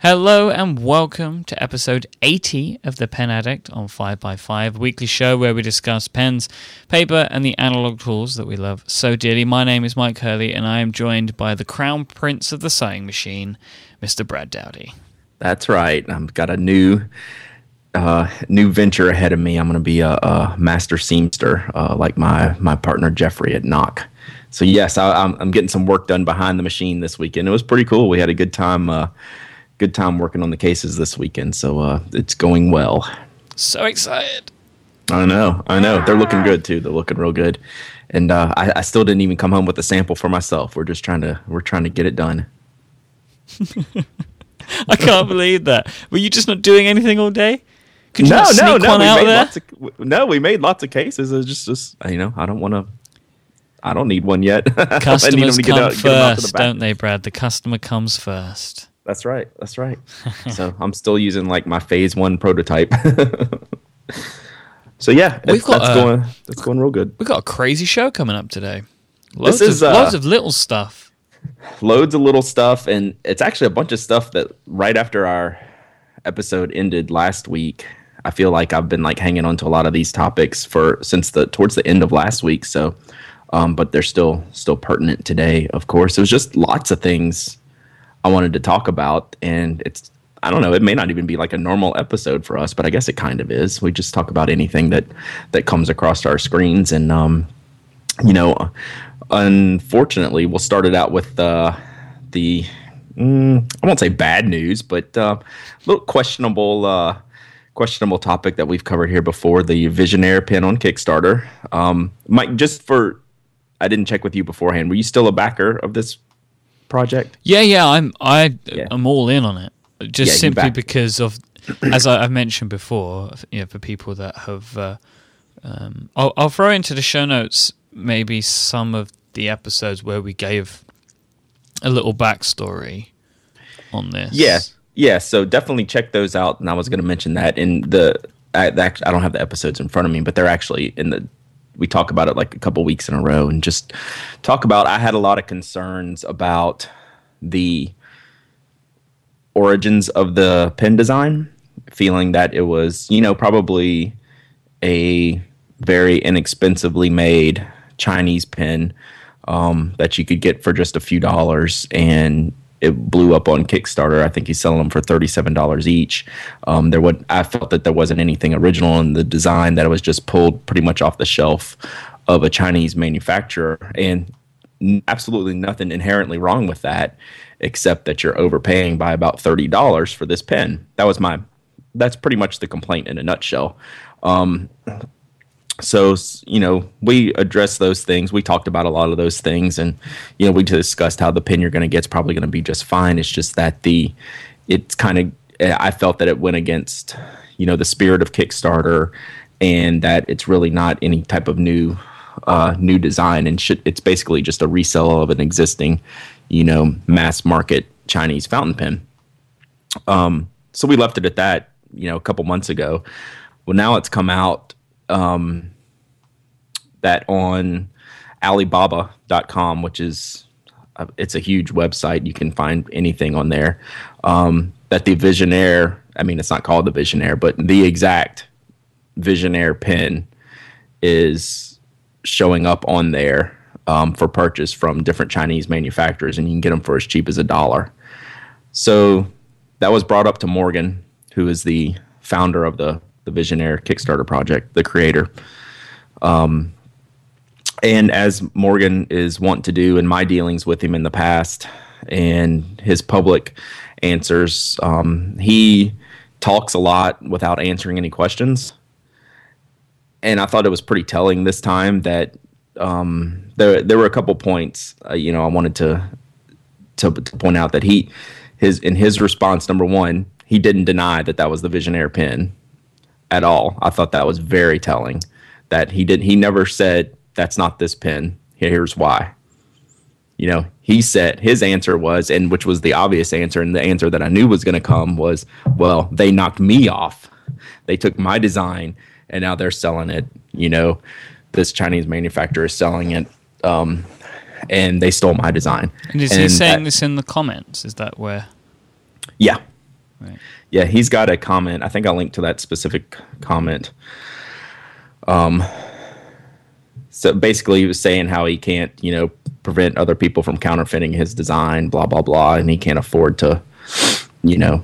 Hello and welcome to episode 80 of The Pen Addict on 5x5, a weekly show where we discuss pens, paper and the analog tools that we love so dearly. My name is Mike Hurley and I am joined by the crown prince of the sewing machine, Mr. Brad Dowdy. That's right. I've got a new venture ahead of me. I'm going to be a master seamster like my partner Jeffrey at Nock. So yes, I'm getting some work done behind the machine this weekend. It was pretty cool. We had a good time working on the cases this weekend, so it's going well. So excited. I know. They're looking good, too. They're looking real good. And I still didn't even come home with a sample for myself. We're just trying to get it done. I can't believe that. Were you just not doing anything all day? Could you we made lots of cases. It's just I don't need one yet. Customers come first, don't they, Brad? The customer comes first. That's right. So I'm still using my phase one prototype. So yeah, that's going real good. We've got a crazy show coming up today. Loads of little stuff. Loads of little stuff, and it's actually a bunch of stuff that right after our episode ended last week, I feel like I've been hanging on to a lot of these topics towards the end of last week. So, but they're still pertinent today. Of course, it was just lots of things I wanted to talk about, and it may not even be a normal episode for us, but I guess it kind of is. We just talk about anything that comes across our screens, and unfortunately, we'll start it out with I won't say bad news, but a little questionable topic that we've covered here before: the Visionnaire pen on Kickstarter. Mike, I didn't check with you beforehand. Were you still a backer of this project? I'm all in on it, just simply because of, as I've mentioned before, for people that have I'll throw into the show notes maybe some of the episodes where we gave a little backstory on this. So definitely check those out. And I was going to mention that in I don't have the episodes in front of me, but they're actually in the we talk about it a couple weeks in a row, and just talk about I had a lot of concerns about the origins of the pen design, feeling that it was, probably a very inexpensively made Chinese pen that you could get for just a few dollars, and it blew up on Kickstarter. I think he's selling them for $37 each. I felt that there wasn't anything original in the design, that it was just pulled pretty much off the shelf of a Chinese manufacturer. And absolutely nothing inherently wrong with that, except that you're overpaying by about $30 for this pen. That's pretty much the complaint in a nutshell. So, we addressed those things. We talked about a lot of those things, and, we discussed how the pen you're going to get is probably going to be just fine. It's just that I felt that it went against, the spirit of Kickstarter, and that it's really not any type of new design, and it's basically just a resell of an existing, mass market Chinese fountain pen. So we left it at that, a couple months ago. Well, now it's come out that on Alibaba.com, which is it's a huge website. You can find anything on there. That the Visionnaire, it's not called the Visionnaire, but the exact Visionnaire pen is showing up on there for purchase from different Chinese manufacturers, and you can get them for as cheap as $1. So that was brought up to Morgan, who is the founder of the Visionnaire Kickstarter project, the creator. And as Morgan is wont to do in my dealings with him in the past and his public answers, he talks a lot without answering any questions. And I thought it was pretty telling this time that there were a couple points, I wanted to point out that in his response, number one, he didn't deny that was the Visionnaire pen at all. I thought that was very telling that he never said, "That's not this pen. Here's why." He said his answer was, and which was the obvious answer, and the answer that I knew was going to come was, "Well, they knocked me off. They took my design and now they're selling it. This Chinese manufacturer is selling it, and they stole my design." And is he saying this in the comments? Is that where? Yeah. Right. Yeah, he's got a comment. I think I'll link to that specific comment. So basically, he was saying how he can't, you know, prevent other people from counterfeiting his design, blah, blah, blah, and he can't afford to, you know,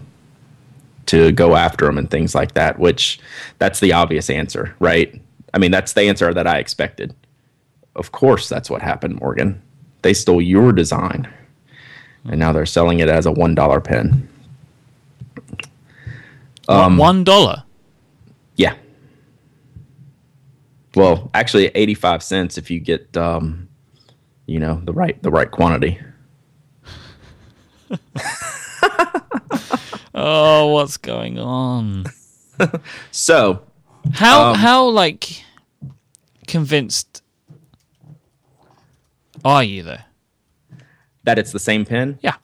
to go after them and things like that, which that's the obvious answer, right? I mean, that's the answer that I expected. Of course, that's what happened, Morgan. They stole your design, and now they're selling it as a $1 pen. $1? Yeah. Well, actually, 85 cents if you get, you know, the right quantity. Oh, what's going on? So, how like convinced are you though that it's the same pen? Yeah,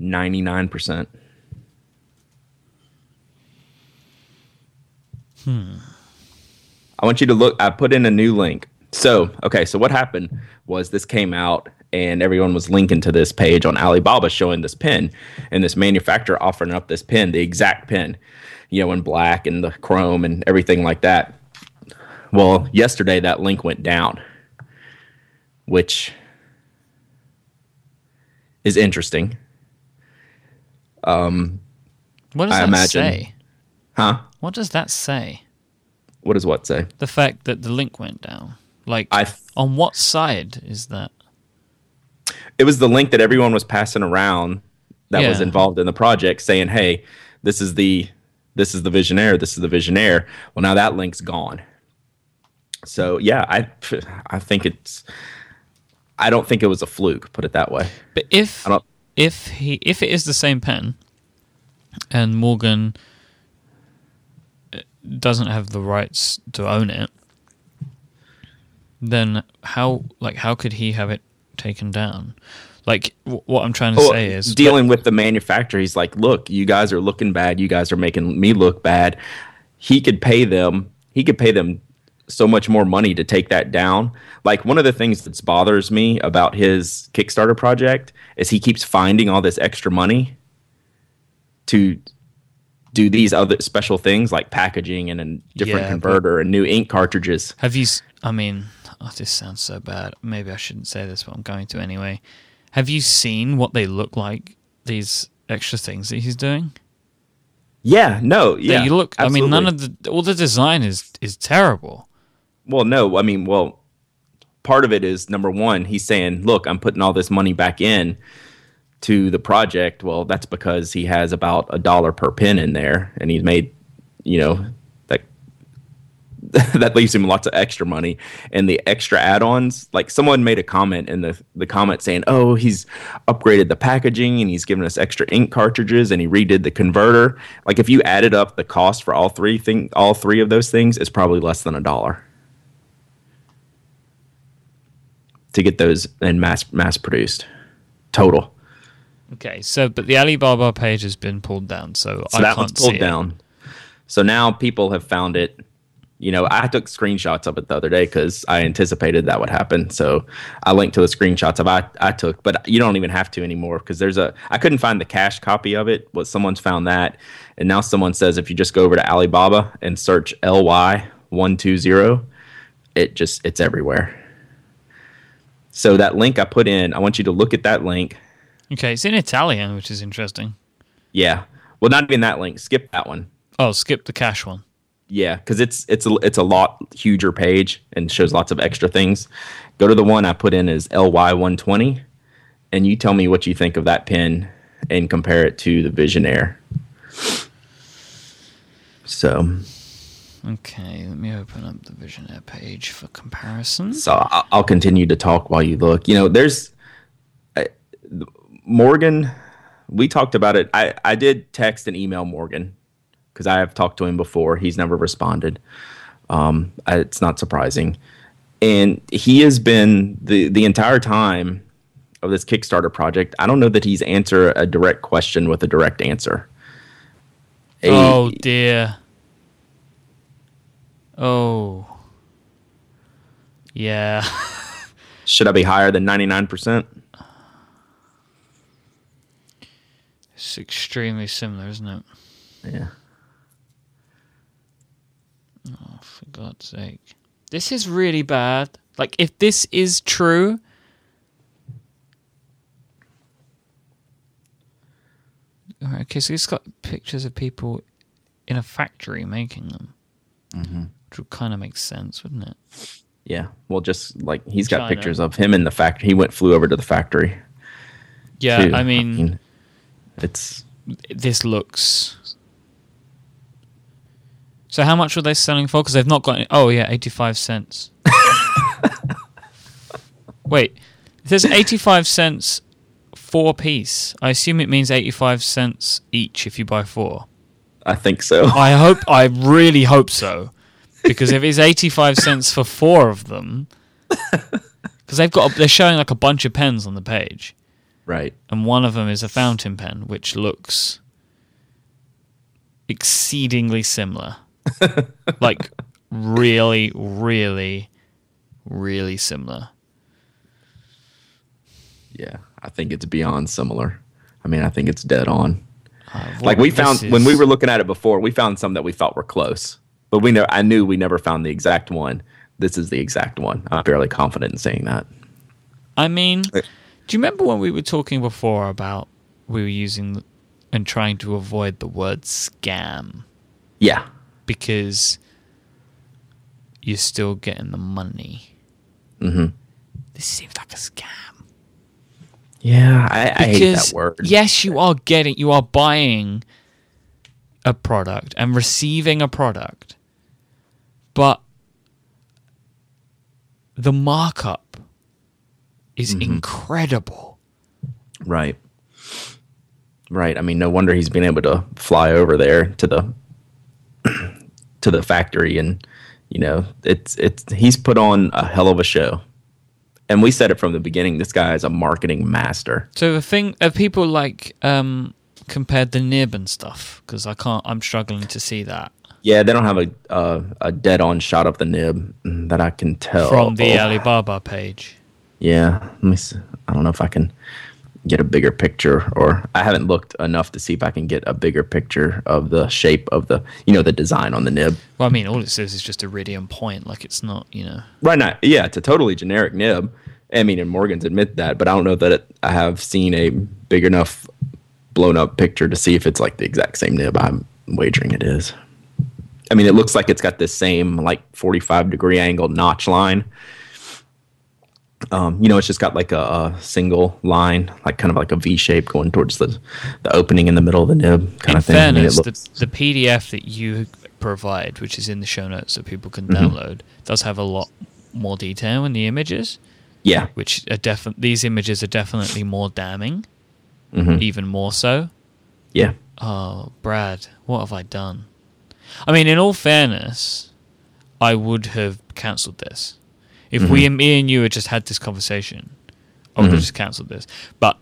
99%. I want you to look. I put in a new link. So, okay, so what happened was this came out, and everyone was linking to this page on Alibaba showing this pen, and this manufacturer offering up this pen, the exact pen, you know, in black and the chrome and everything like that. Well, yesterday that link went down, which is interesting. What does that say? Huh? What does that say? What does what say? The fact that the link went down. Like, on what side is that? It was the link that everyone was passing around that was involved in the project, saying, "Hey, this is the Visionnaire. This is the Visionnaire." Well, now that link's gone. So yeah, I think it's. I don't think it was a fluke. Put it that way. But if it is the same pen, and Morgan doesn't have the rights to own it, then how could he have it taken down? Like, what I'm trying to say is dealing with the manufacturer. He's like, look, you guys are looking bad. You guys are making me look bad. He could pay them so much more money to take that down. Like, one of the things that bothers me about his Kickstarter project is he keeps finding all this extra money to do these other special things like packaging and a different converter and new ink cartridges. This sounds so bad. Maybe I shouldn't say this, but I'm going to anyway. Have you seen what they look like, these extra things that he's doing? Yeah, no, yeah. You look, absolutely. I mean, all the design is terrible. Well, no, I mean, well, part of it is, number one, he's saying, look, I'm putting all this money back in to the project. Well, that's because he has about $1 per pen in there, and he's made, you know, that leaves him lots of extra money. And the extra add-ons, like someone made a comment in the comment saying, oh, he's upgraded the packaging and he's given us extra ink cartridges and he redid the converter. Like, if you added up the cost for all three of those things, it's probably less than $1 to get those and mass produced total. Okay, so but the Alibaba page has been pulled down, so I that can't see it. So now people have found it. You know, I took screenshots of it the other day because I anticipated that would happen. So I linked to the screenshots of I took, but you don't even have to anymore because I couldn't find the cash copy of it, but someone's found that. And now someone says if you just go over to Alibaba and search LY120, it's everywhere. So that link I put in, I want you to look at that link. Okay, it's in Italian, which is interesting. Yeah. Well, not even that link. Skip that one. Oh, skip the cash one. Yeah, because it's a lot huger page and shows lots of extra things. Go to the one I put in as LY120, and you tell me what you think of that pen and compare it to the Visionnaire. So, okay, let me open up the Visionnaire page for comparison. So I'll continue to talk while you look. You know, there's Morgan. We talked about it. I did text and email Morgan, because I have talked to him before. He's never responded. It's not surprising. And he has been, the entire time of this Kickstarter project, I don't know that he's answered a direct question with a direct answer. Oh, dear. Oh. Yeah. Should I be higher than 99%? It's extremely similar, isn't it? Yeah. Oh, for God's sake. This is really bad. Like, if this is true... Right, okay, so it's got pictures of people in a factory making them. Mm-hmm. Which would kind of make sense, wouldn't it? Yeah. Well, just, like, he's got pictures of him in the factory. He flew over to the factory. Yeah, I mean... It's... This looks... So how much were they selling for? Because they've not got... Oh, yeah, 85 cents. Wait. It says 85 cents for a piece. I assume it means 85 cents each if you buy four. I think so. I really hope so. Because if it's 85 cents for four of them... Because they're showing like a bunch of pens on the page. Right. And one of them is a fountain pen, which looks exceedingly similar. Like, really, really, really similar. Yeah, I think it's beyond similar. I mean, I think it's dead on. Like, we found, when we were looking at it before, we found some that we thought were close. But I knew we never found the exact one. This is the exact one. I'm fairly confident in saying that. I mean, do you remember when we were talking before about we were using and trying to avoid the word scam? Yeah. Because you're still getting the money. Mm-hmm. This seems like a scam. Yeah, I hate that word. Yes, you are buying a product and receiving a product, but the markup is incredible. Right. Right. I mean, no wonder he's been able to fly over there to the factory, and you know, he's put on a hell of a show. And we said it from the beginning, this guy is a marketing master. So the thing, people like compared the Nibben stuff, because I'm struggling to see that. Yeah, they don't have a dead on shot of the nib that I can tell from the Alibaba page. Yeah, let me see. I don't know if I can get a bigger picture, or I haven't looked enough to see if I can get a bigger picture of the shape of the, you know, the design on the nib. Well, I mean, all it says is just iridium point. Like, it's not, you know. Right now, yeah, it's a totally generic nib. I mean, and Morgan's admit that, but I don't know that I have seen a big enough blown up picture to see if it's like the exact same nib. I'm wagering it is. I mean, it looks like it's got this same like 45 degree angle notch line. You know, it's just got like a single line, like kind of like a V shape going towards the opening in the middle of the nib kind of thing. In fairness, the PDF that you provide, which is in the show notes that people can download, does have a lot more detail in the images. Yeah. Which are these images are definitely more damning, even more so. Yeah. Oh, Brad, what have I done? I mean, in all fairness, I would have cancelled this. If me and you had just had this conversation, I would have just cancelled this. But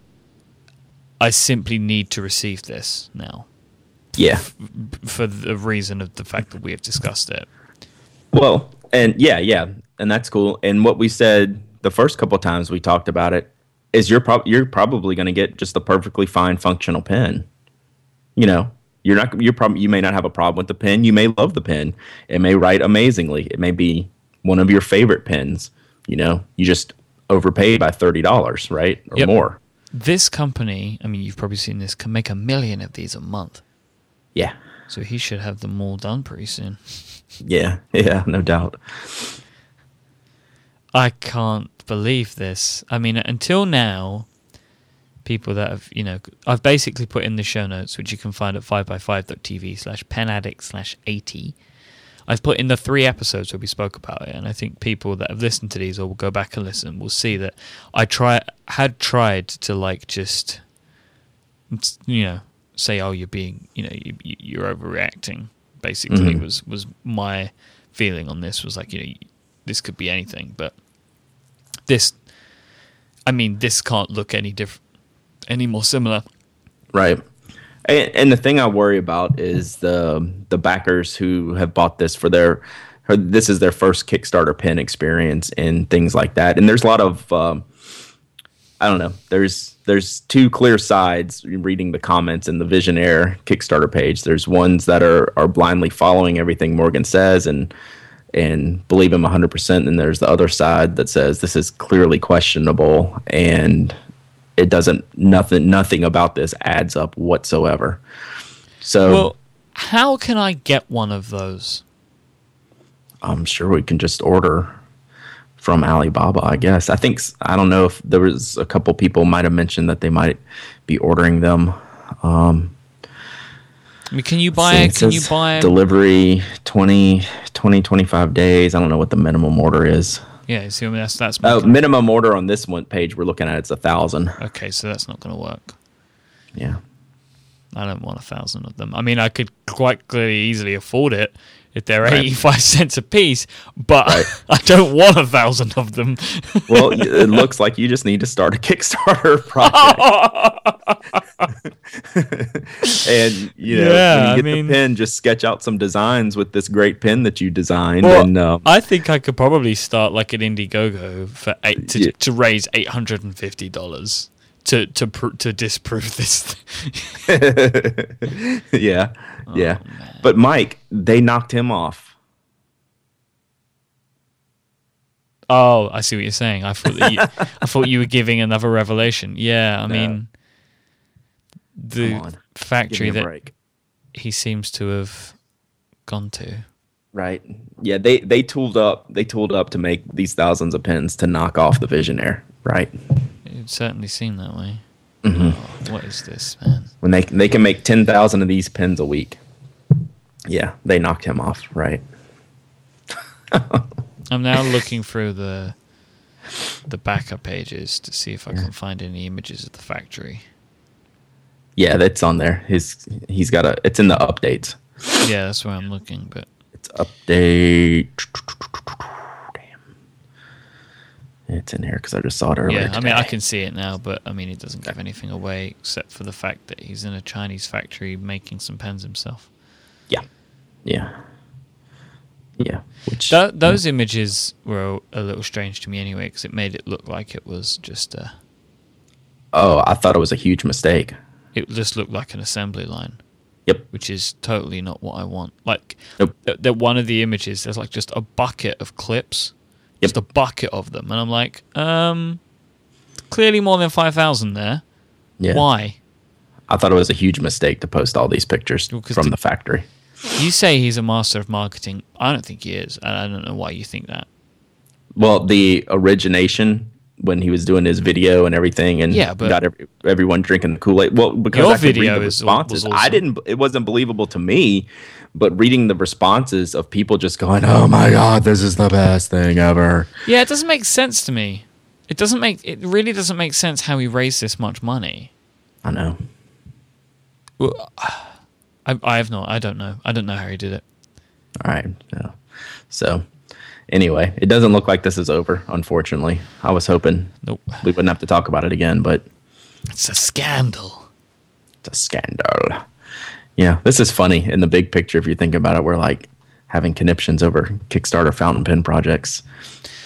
I simply need to receive this now. Yeah. For the reason of the fact that we have discussed it. Well, and yeah. And that's cool. And what we said the first couple of times we talked about it is you're probably going to get just a perfectly fine functional pen. You know, you may not have a problem with the pen. You may love the pen. It may write amazingly. It may be one of your favorite pens, you know, you just overpaid by $30, right? Or more. This company, I mean, you've probably seen this, can make 1 million of these a month. Yeah. So he should have them all done pretty soon. Yeah, no doubt. I can't believe this. I mean, until now, people that have, you know, I've basically put in the show notes, which you can find at 5by5.tv/penaddict/80. I've put in the 3 episodes where we spoke about it, and I think people that have listened to these or will go back and listen will see that I tried to, like, just, you know, say, oh, you're being, you know, you're overreacting, basically, was my feeling on this, was like, you know, this could be anything, but this, I mean, this can't look any more similar. Right. And the thing I worry about is the backers who have bought this for this is their first Kickstarter pen experience and things like that. And there's a lot of, I don't know, there's there's two clear sides reading the comments in the Visionnaire Kickstarter page. There's ones that are blindly following everything Morgan says and believe him 100%. And there's the other side that says this is clearly questionable and it doesn't, nothing about this adds up whatsoever. So, well, how can I get one of those? I'm sure we can just order from Alibaba, I guess. I think, I don't know if there was a couple people might have mentioned that they might be ordering them. I mean, can you buy delivery 25 days. I don't know what the minimum order is. Yeah, see, I mean, that's minimum order on this one page we're looking at, it's 1,000. Okay, so that's not going to work. Yeah. I don't want 1,000 of them. I mean, I could quite clearly easily afford it if they're 85 cents a piece, but I don't want 1,000 of them. Well, it looks like you just need to start a Kickstarter project. And, when you get the pen, just sketch out some designs with this great pen that you designed. Well, and, I think I could probably start like an Indiegogo for to raise $850. To disprove this thing. Yeah. Man. But Mike, they knocked him off. Oh, I see what you're saying. I thought that I thought you were giving another revelation. Yeah, I mean, the factory that he seems to have gone to. Right. Yeah, they tooled up to make these thousands of pens to knock off the Visionnaire, right? It certainly seemed that way. Mm-hmm. Oh, what is this, man? When they can make 10,000 of these pens a week. Yeah, they knocked him off, right? I'm now looking through the backup pages to see if I can find any images of the factory. Yeah, that's on there. It's in the updates. Yeah, that's where I'm looking, but it's update. It's in here because I just saw it earlier. Yeah, I mean, I can see it now, but I mean, it doesn't give anything away except for the fact that he's in a Chinese factory making some pens himself. Yeah. Those images were a little strange to me anyway, because it made it look like it was just a... Oh, I thought it was a huge mistake. It just looked like an assembly line. Yep. Which is totally not what I want. Like, that one of the images, there's like just a bucket of clips. Just a bucket of them, and I'm like, clearly more than 5,000 there. Yeah. Why? I thought it was a huge mistake to post all these pictures from the factory. You say he's a master of marketing. I don't think he is, and I don't know why you think that. Well, the origination when he was doing his video and everything, and got everyone drinking the Kool-Aid. Well, because your video is responses, awesome. It wasn't believable to me. But reading the responses of people just going, oh my God, this is the best thing ever. Yeah, it doesn't make sense to me. It really doesn't make sense how he raised this much money. I know. Well, I don't know. I don't know how he did it. All right. Yeah. So, anyway, it doesn't look like this is over, unfortunately. I was hoping we wouldn't have to talk about it again, but... It's a scandal. Yeah, this is funny in the big picture. If you think about it, we're like having conniptions over Kickstarter fountain pen projects.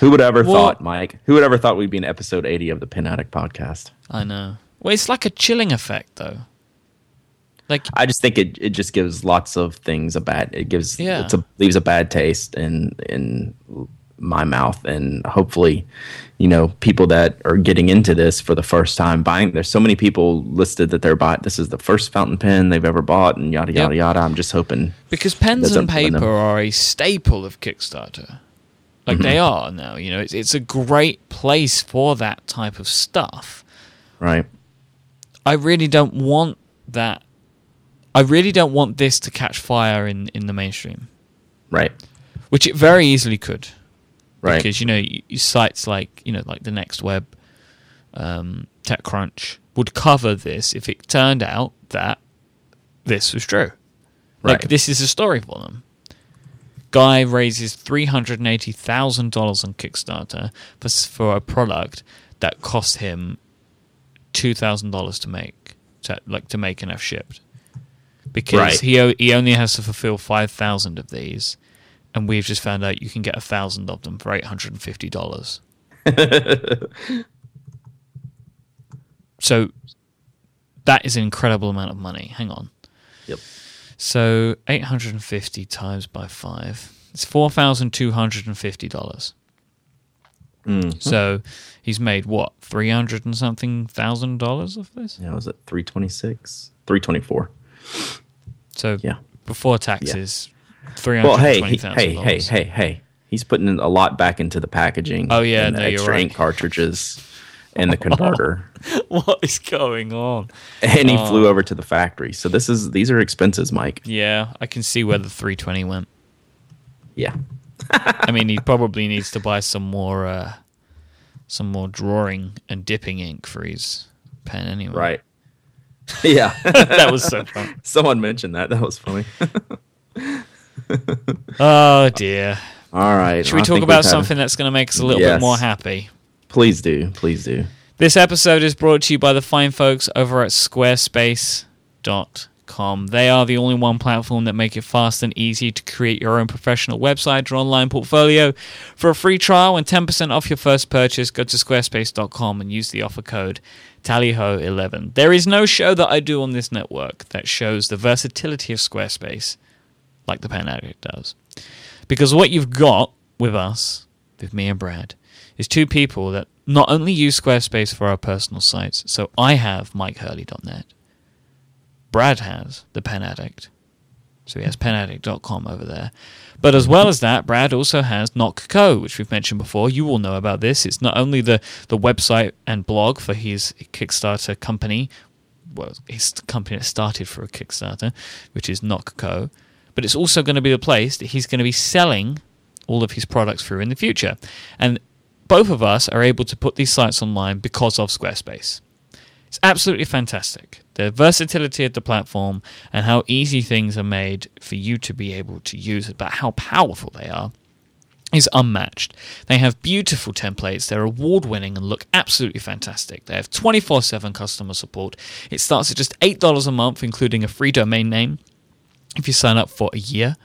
Who would ever thought, Mike? Who would ever thought we'd be in episode 80 of the Pen Addict podcast? I know. Well, it's like a chilling effect, though. Like, I just think it just gives lots of things a bad. It gives leaves a bad taste in my mouth, and hopefully, people that are getting into this for the first time buying. There's so many people listed that they're buying. This is the first fountain pen they've ever bought, and yada yada yada. I'm just hoping, because pens and paper are a staple of Kickstarter, like they are now. It's a great place for that type of stuff. Right. I really don't want that. I really don't want this to catch fire in the mainstream. Right. Which it very easily could. Right. Because, sites like The Next Web, TechCrunch would cover this if it turned out that this was true. Right. Like, this is a story for them. Guy raises $380,000 on Kickstarter for a product that cost him $2,000 to make, to make and have shipped. Because he only has to fulfill 5,000 of these. And we've just found out you can get 1,000 of them for $850. So that is an incredible amount of money. Hang on. Yep. So 850 times by 5. It's $4,250. Mm-hmm. So he's made what, 300 and something thousand dollars of this? Yeah, was it 326? 324. So yeah, before taxes, yeah. 320,000. Well, hey. He's putting a lot back into the packaging. Oh yeah, and the extra ink cartridges and the converter. What is going on? And he flew over to the factory. So these are expenses, Mike. Yeah, I can see where the 320 went. Yeah. I mean, he probably needs to buy some more drawing and dipping ink for his pen anyway. Right. Yeah. That was so funny. Someone mentioned that. That was funny. Oh, dear. All right. Should we talk about something that's going to make us a little bit more happy? Please do. Please do. This episode is brought to you by the fine folks over at Squarespace.com. They are the all-in-one platform that make it fast and easy to create your own professional website or online portfolio. For a free trial and 10% off your first purchase, go to squarespace.com and use the offer code Tallyho11. There is no show that I do on this network that shows the versatility of Squarespace like the Pen Addict does. Because what you've got with us, with me and Brad, is two people that not only use Squarespace for our personal sites, so I have MikeHurley.net, Brad has The Pen Addict, so he has penaddict.com over there. But as well as that, Brad also has Nock Co, which we've mentioned before. You all know about this. It's not only the website and blog for his Kickstarter company, well, his company that started for a Kickstarter, which is Nock Co, but it's also going to be the place that he's going to be selling all of his products through in the future. And both of us are able to put these sites online because of Squarespace. It's absolutely fantastic. The versatility of the platform and how easy things are made for you to be able to use it, but how powerful they are is unmatched. They have beautiful templates. They're award-winning and look absolutely fantastic. They have 24/7 customer support. It starts at just $8 a month, including a free domain name, if you sign up for a year.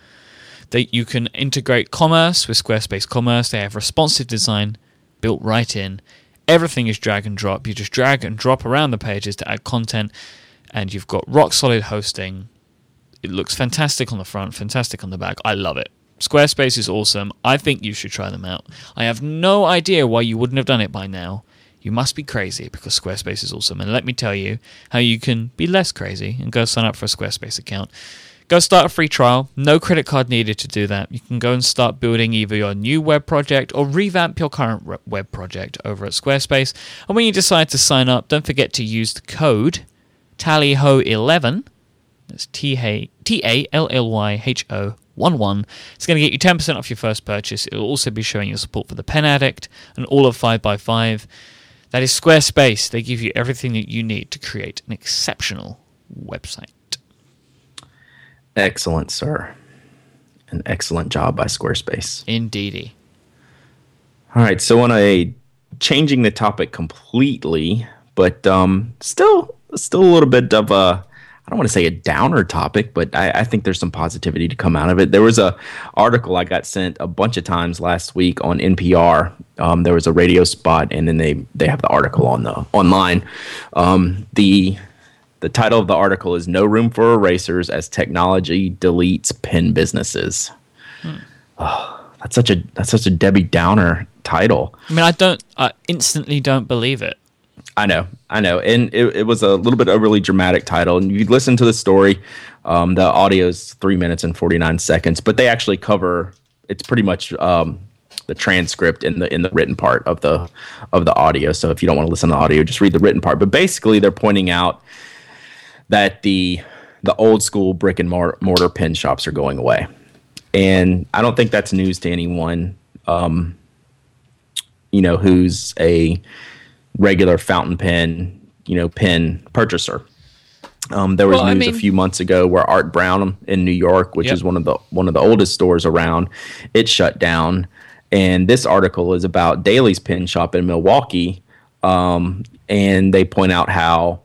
That you can integrate commerce with Squarespace Commerce. They have responsive design built right in. Everything is drag and drop. You just drag and drop around the pages to add content, and you've got rock-solid hosting. It looks fantastic on the front, fantastic on the back. I love it. Squarespace is awesome. I think you should try them out. I have no idea why you wouldn't have done it by now. You must be crazy because Squarespace is awesome. And let me tell you how you can be less crazy and go sign up for a Squarespace account. Go start a free trial. No credit card needed to do that. You can go and start building either your new web project or revamp your current web project over at Squarespace. And when you decide to sign up, don't forget to use the code Tallyho11. That's TALLYHO11. It's going to get you 10% off your first purchase. It'll also be showing your support for the Pen Addict and all of 5x5. That is Squarespace. They give you everything that you need to create an exceptional website. Excellent, sir. An excellent job by Squarespace. Indeedy. All right, so on a changing the topic completely, but still a little bit of a, I don't want to say a downer topic, but I think there's some positivity to come out of it. There was a article I got sent a bunch of times last week on NPR. There was a radio spot, and then they have the article on the online. The title of the article is No Room for Erasers as Technology Deletes Pen Businesses. Oh, that's such a Debbie Downer title. I mean, I instantly don't believe it. I know. And it was a little bit overly dramatic title. And you listen to the story, the audio is 3 minutes and 49 seconds, but they actually cover, it's pretty much the transcript in the written part of the audio. So if you don't want to listen to the audio, just read the written part. But basically they're pointing out that the old school brick and mortar pen shops are going away. And I don't think that's news to anyone who's a regular fountain pen, pen purchaser. There was news a few months ago where Art Brown in New York, which is one of the oldest stores around, it shut down. And this article is about Daly's Pen Shop in Milwaukee, and they point out how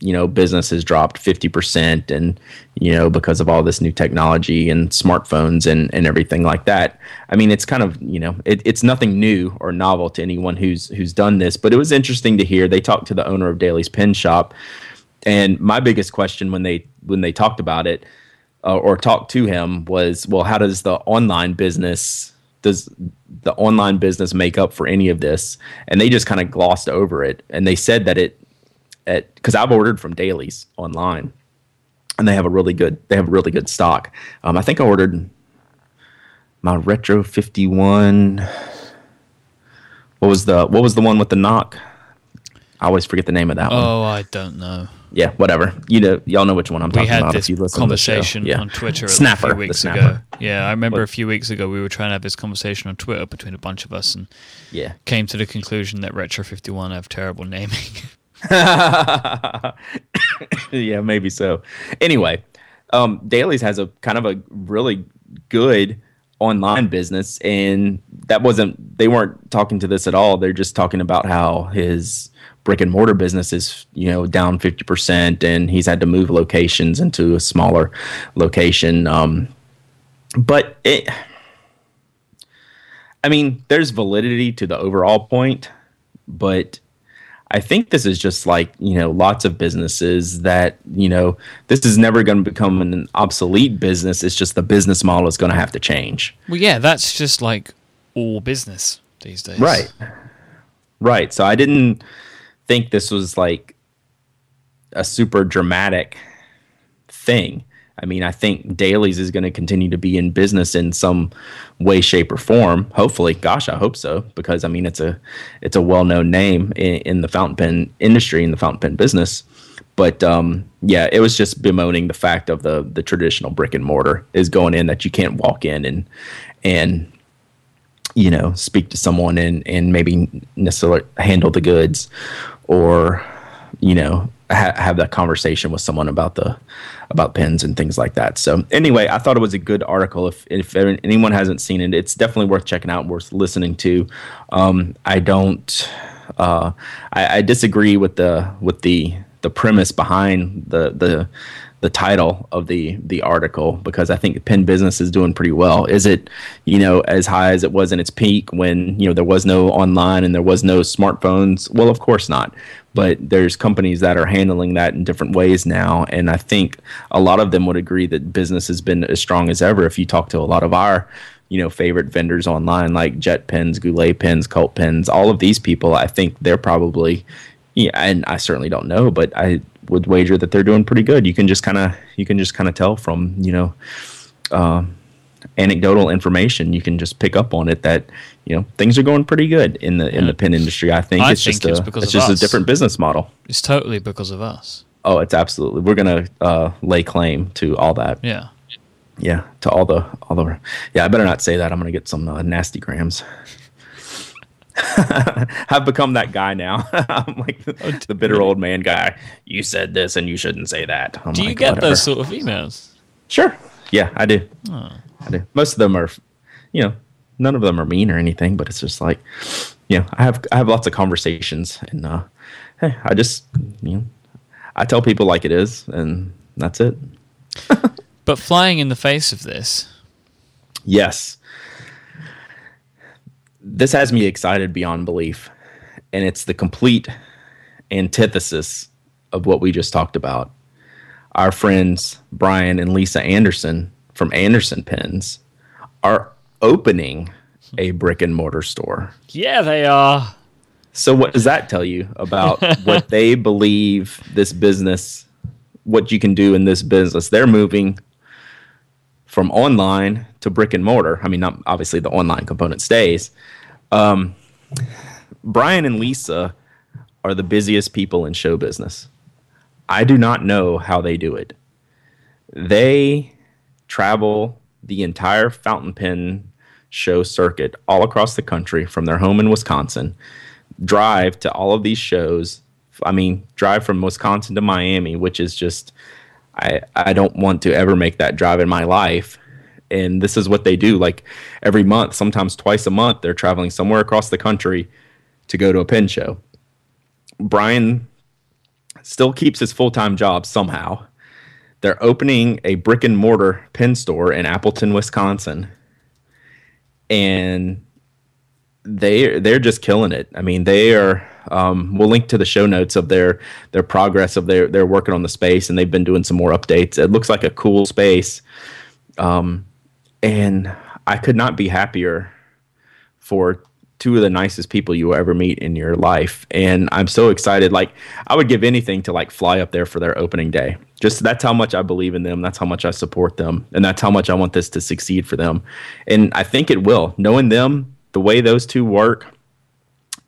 you know, business has dropped 50%, and, you know, because of all this new technology and smartphones and everything like that. I mean, it's kind of, you know, it's nothing new or novel to anyone who's done this, but it was interesting to hear. They talked to the owner of Daly's Pen Shop, and my biggest question when they talked about it or talked to him was, well, how does the online business make up for any of this? And they just kind of glossed over it, and they said that because I've ordered from Daly's online, and they have a really good stock. I think I ordered my Retro 51. What was the one with the Nock? I always forget the name of that one. Oh, I don't know. Yeah, whatever. You know, y'all know which one I'm talking about. We had this conversation on Twitter a few weeks ago. Yeah, I remember a few weeks ago we were trying to have this conversation on Twitter between a bunch of us, and came to the conclusion that Retro 51 have terrible naming. Yeah, maybe so. Anyway, Daly's has a kind of a really good online business, and they weren't talking to this at all. They're just talking about how his brick and mortar business is, you know, down 50%, and he's had to move locations into a smaller location. But there's validity to the overall point, but I think this is just like, you know, lots of businesses that, you know, this is never going to become an obsolete business. It's just the business model is going to have to change. Well, yeah, that's just like all business these days. Right. So I didn't think this was like a super dramatic thing. I mean, I think Daly's is going to continue to be in business in some way, shape, or form. Hopefully, gosh, I hope so, because I mean, it's a well-known name in the fountain pen industry, in the fountain pen business. But it was just bemoaning the fact of the traditional brick and mortar is going in, that you can't walk in and you know, speak to someone and maybe necessarily handle the goods, or you know, have that conversation with someone about pens and things like that. So anyway, I thought it was a good article. If anyone hasn't seen it, it's definitely worth checking out, worth listening to. I disagree with the premise behind the title of the article, because I think the pen business is doing pretty well. Is it, you know, as high as it was in its peak when, you know, there was no online and there was no smartphones? Well, of course not. But there's companies that are handling that in different ways now, and I think a lot of them would agree that business has been as strong as ever. If you talk to a lot of our, you know, favorite vendors online, like JetPens, Goulet Pens, Cult Pens, all of these people, I think they're probably, yeah, and I certainly don't know, but I would wager that they're doing pretty good. You can just kind of tell from, you know, anecdotal information. You can just pick up on it that, you know, things are going pretty good in the pen industry. I think it's just a different business model. It's totally because of us. Oh, it's absolutely. We're gonna lay claim to all that. Yeah. Yeah. To all the. Yeah, I better not say that. I'm gonna get some nasty grams. I've become that guy now. I'm like the bitter old man guy. You said this and you shouldn't say that. Oh, do you get whatever. Those sort of emails? Sure. Yeah, I do. Oh. I do. Most of them are, you know, none of them are mean or anything, but it's just like, you know, I have lots of conversations, and hey, I just, you know, I tell people like it is, and that's it. But flying in the face of this. Yes. This has me excited beyond belief, and it's the complete antithesis of what we just talked about. Our friends Brian and Lisa Anderson from Anderson Pens are opening a brick-and-mortar store. Yeah, they are. So what does that tell you about what they believe this business, what you can do in this business? They're moving from online to brick and mortar. I mean, not obviously the online component stays. Brian and Lisa are the busiest people in show business. I do not know how they do it. They travel the entire fountain pen show circuit all across the country from their home in Wisconsin, drive to all of these shows. I mean, drive from Wisconsin to Miami, which is just... I don't want to ever make that drive in my life. And this is what they do. Like every month, sometimes twice a month, they're traveling somewhere across the country to go to a pen show. Brian still keeps his full-time job somehow. They're opening a brick-and-mortar pen store in Appleton, Wisconsin. And they're just killing it. I mean, they are... we'll link to the show notes of their progress of their working on the space, and they've been doing some more updates. It looks like a cool space. And I could not be happier for two of the nicest people you will ever meet in your life. And I'm so excited. Like, I would give anything to like fly up there for their opening day. Just that's how much I believe in them. That's how much I support them. And that's how much I want this to succeed for them. And I think it will. Knowing them, the way those two work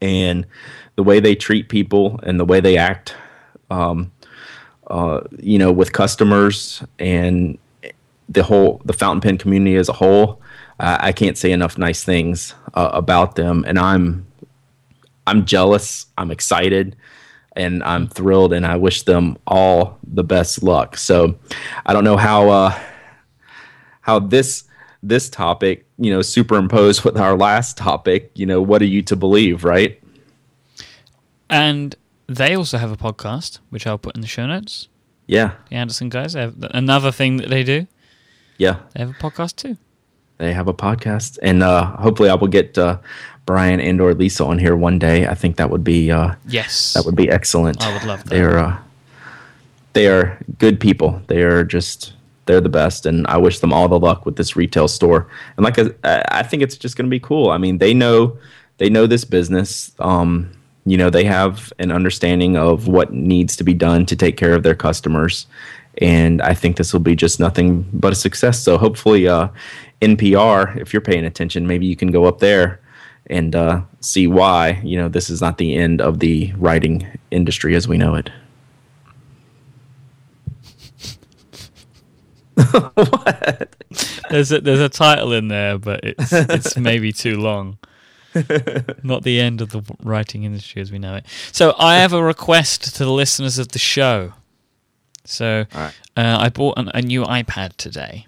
and the way they treat people and the way they act, with customers and the fountain pen community as a whole, I can't say enough nice things about them, and I'm jealous, I'm excited, and I'm thrilled, and I wish them all the best luck. So I don't know how this topic, superimposed with our last topic, what are you to believe, right? And they also have a podcast, which I'll put in the show notes. Yeah. The Anderson guys, they have another thing that they do. Yeah. They have a podcast too. They have a podcast, and hopefully I will get Brian and or Lisa on here one day. I think that would be excellent. I would love that. They are good people. They're the best, and I wish them all the luck with this retail store. And I think it's just going to be cool. I mean, they know this business. They have an understanding of what needs to be done to take care of their customers, and I think this will be just nothing but a success. So hopefully, NPR, if you're paying attention, maybe you can go up there and see why, this is not the end of the writing industry as we know it. What? There's a title in there, but it's maybe too long. Not the end of the writing industry as we know it. So I have a request to the listeners of the show. So right. I bought a new iPad today.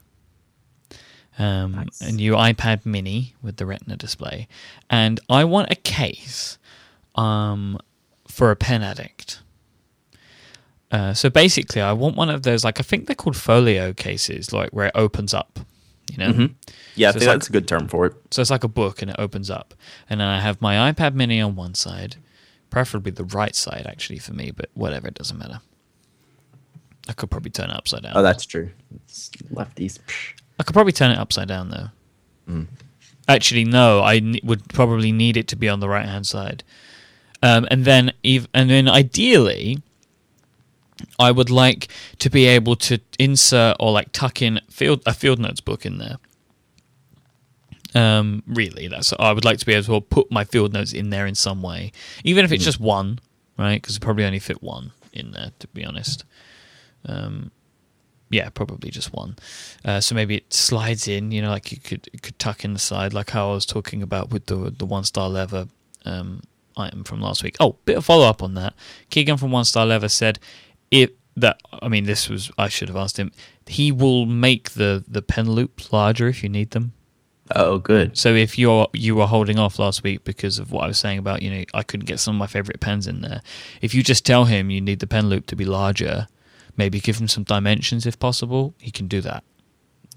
Nice. A new iPad mini with the Retina display. And I want a case for a pen addict. So basically, I want one of those, I think they're called folio cases, like where it opens up, Mm-hmm. Yeah, so I think that's a good term for it. So it's like a book and it opens up. And then I have my iPad mini on one side, preferably the right side, actually, for me, but whatever, it doesn't matter. I could probably turn it upside down. Oh, that's true. It's lefties. I could probably turn it upside down, though. Mm. Actually, no, I would probably need it to be on the right-hand side. And then ideally, I would like to be able to insert or tuck in a Field Notes book in there. Really, I would like to be able to put my Field Notes in there in some way, even if it's just one, right? Because it probably only fit one in there, to be honest. Yeah, probably just one. So maybe it slides in, it could tuck in the side, like how I was talking about with the One Star Leather item from last week. Oh, bit of follow-up on that. Keegan from One Star Leather said I should have asked him. He will make the pen loops larger if you need them. Oh, good. So if you were holding off last week because of what I was saying about, I couldn't get some of my favorite pens in there. If you just tell him you need the pen loop to be larger, maybe give him some dimensions if possible, he can do that.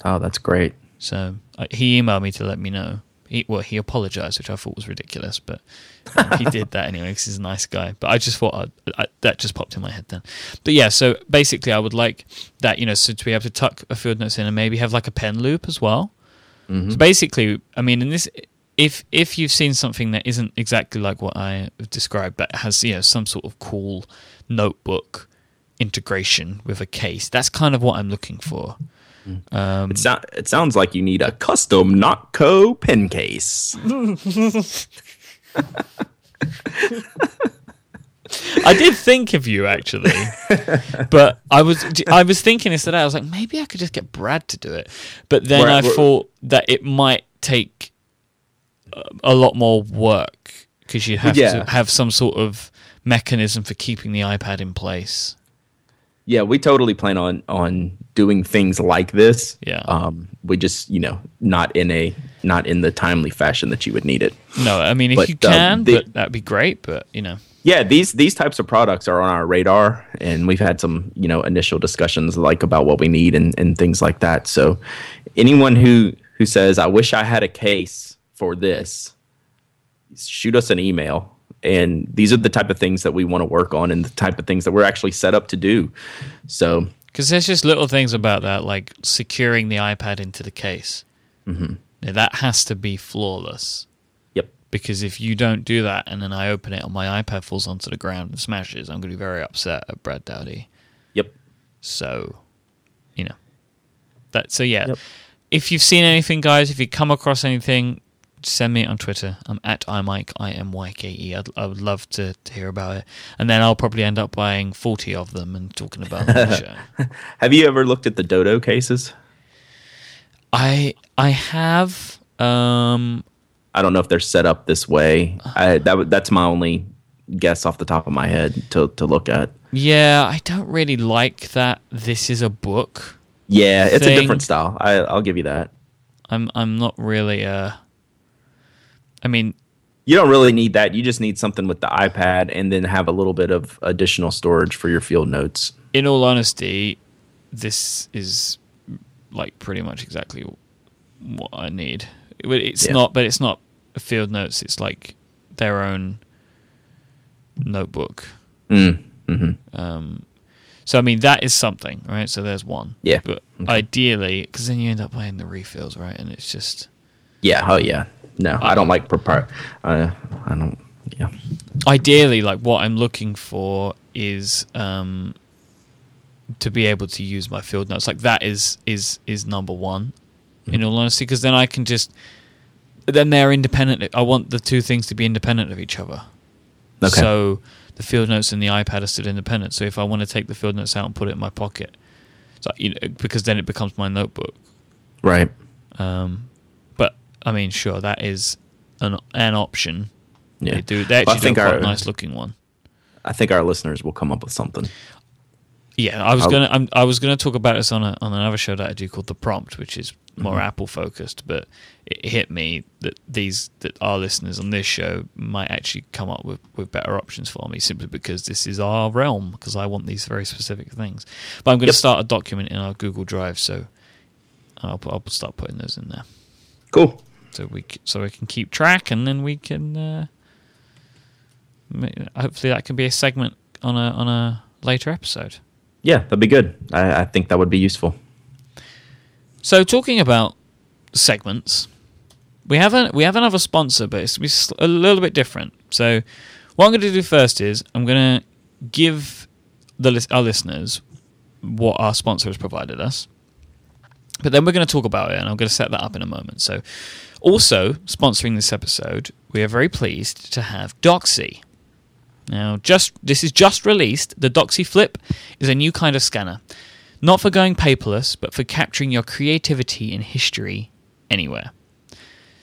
Oh, that's great. So he emailed me to let me know. He apologized, which I thought was ridiculous, but he did that anyway because he's a nice guy. But I just thought that just popped in my head then. But yeah, so basically I would like that, so to be able to tuck a Field Notes in and maybe have like a pen loop as well. Mm-hmm. So basically, I mean, in this, if you've seen something that isn't exactly like what I described, but has some sort of cool notebook integration with a case, that's kind of what I'm looking for. It sounds like you need a custom Nock Co pen case. I did think of you actually, but I was thinking this today. I was like, maybe I could just get Brad to do it, but then I thought that it might take a lot more work because you'd have to have some sort of mechanism for keeping the iPad in place. Yeah, we totally plan on doing things like this. Yeah. We just, not in the timely fashion that you would need it. No, I mean, if you can, but that'd be great, but yeah, these types of products are on our radar, and we've had some, you know, initial discussions like about what we need and things like that. So anyone who says, I wish I had a case for this, shoot us an email. And these are the type of things that we want to work on and the type of things that we're actually set up to do. So, because there's just little things about that, like securing the iPad into the case. Mm-hmm. Now, that has to be flawless. Yep. Because if you don't do that and then I open it and my iPad falls onto the ground and smashes, I'm going to be very upset at Brad Dowdy. Yep. So, you know. Yep. If you've seen anything, guys, if you come across anything, send me on Twitter. I'm at imike, I-M-Y-K-E. I would love to hear about it. And then I'll probably end up buying 40 of them and talking about them on the show. Have you ever looked at the Dodo cases? I have. I don't know if they're set up this way. That's my only guess off the top of my head to look at. Yeah, I don't really like that this is a book. Yeah, it's a different style. I'll give you that. I'm not really... I mean, you don't really need that. You just need something with the iPad and then have a little bit of additional storage for your field notes. In all honesty, this is like pretty much exactly what I need. But it's not a field notes. It's like their own notebook. Mm-hmm. So, I mean, that is something, right? So there's one. Yeah. But ideally, because then you end up buying the refills, right? And it's just... Yeah. Oh, yeah. No, I don't like prepare. I don't. Yeah. Ideally, like what I'm looking for is to be able to use my field notes. Like that is number one. Mm-hmm. In all honesty, because then I can just. Then they're independent. I want the two things to be independent of each other. Okay. So the field notes and the iPad are still independent. So if I want to take the field notes out and put it in my pocket, it's like, you know, because then it becomes my notebook. Right. I mean, sure, that is an option. Yeah. They actually do quite a nice looking one. I think our listeners will come up with something. Yeah, I was gonna talk about this on another show that I do called The Prompt, which is more Apple focused. But it hit me that our listeners on this show might actually come up with better options for me, simply because this is our realm. Because I want these very specific things. But I'm going to start a document in our Google Drive, so I'll start putting those in there. Cool. So we can keep track, and then we can hopefully that can be a segment on a later episode. Yeah, that'd be good. I think that would be useful. So talking about segments, we have another sponsor, but it's a little bit different. So what I'm going to do first is I'm going to give our listeners what our sponsor has provided us. But then we're going to talk about it, and I'm going to set that up in a moment. So, also sponsoring this episode, we are very pleased to have Doxie. Now, this is just released. The Doxie Flip is a new kind of scanner. Not for going paperless, but for capturing your creativity and history anywhere.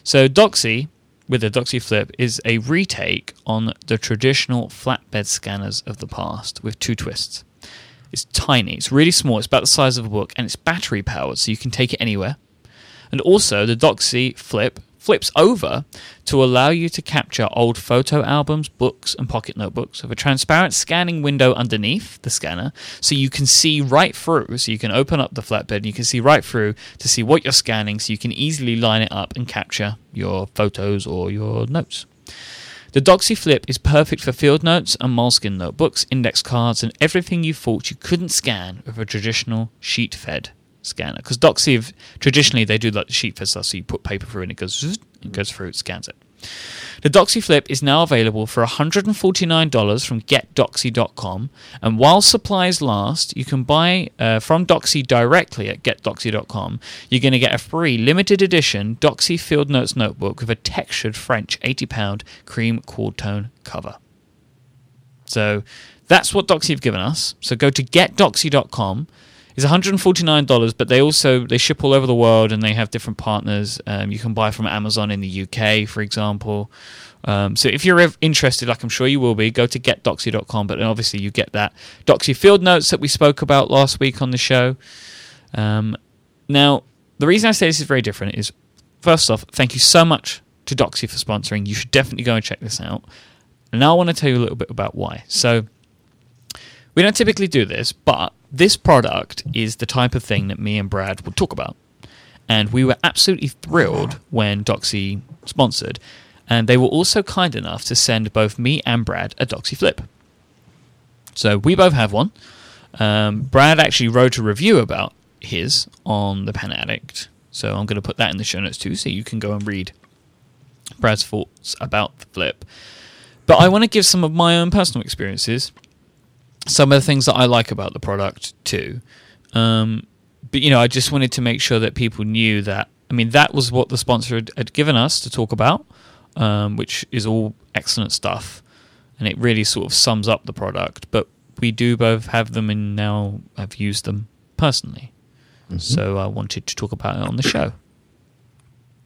So, Doxie, with the Doxie Flip, is a retake on the traditional flatbed scanners of the past with two twists. It's tiny, it's really small, it's about the size of a book, and it's battery powered, so you can take it anywhere. And also, the Doxie Flip flips over to allow you to capture old photo albums, books, and pocket notebooks with a transparent scanning window underneath the scanner, so you can see right through, so you can open up the flatbed and you can see right through to see what you're scanning, so you can easily line it up and capture your photos or your notes. The Doxie Flip is perfect for field notes and moleskin notebooks, index cards, and everything you thought you couldn't scan with a traditional sheet-fed scanner. Because Doxie, traditionally, they do like the sheet-fed stuff, so you put paper through and it goes through, it scans it. The Doxie Flip is now available for $149 from GetDoxie.com, and while supplies last, you can buy from Doxie directly at GetDoxie.com. You're going to get a free limited edition Doxie Field Notes notebook with a textured French 80-pound cream quad-tone cover. So that's what Doxie have given us. So go to GetDoxie.com. It's $149, but they ship all over the world, and they have different partners. You can buy from Amazon in the UK, for example. So if you're interested, like I'm sure you will be, go to getdoxie.com, but then obviously you get that Doxie Field Notes that we spoke about last week on the show. Now, the reason I say this is very different is, first off, thank you so much to Doxie for sponsoring. You should definitely go and check this out. And now I want to tell you a little bit about why. So we don't typically do this, but this product is the type of thing that me and Brad would talk about. And we were absolutely thrilled when Doxie sponsored. And they were also kind enough to send both me and Brad a Doxie Flip. So we both have one. Brad actually wrote a review about his on The Pen Addict. So I'm going to put that in the show notes too, so you can go and read Brad's thoughts about the Flip. But I want to give some of my own personal experiences, some of the things that I like about the product too. But, you know, I just wanted to make sure that people knew that. I mean, that was what the sponsor had given us to talk about, which is all excellent stuff. And it really sort of sums up the product. But we do both have them, and now I've used them personally. Mm-hmm. So I wanted to talk about it on the show.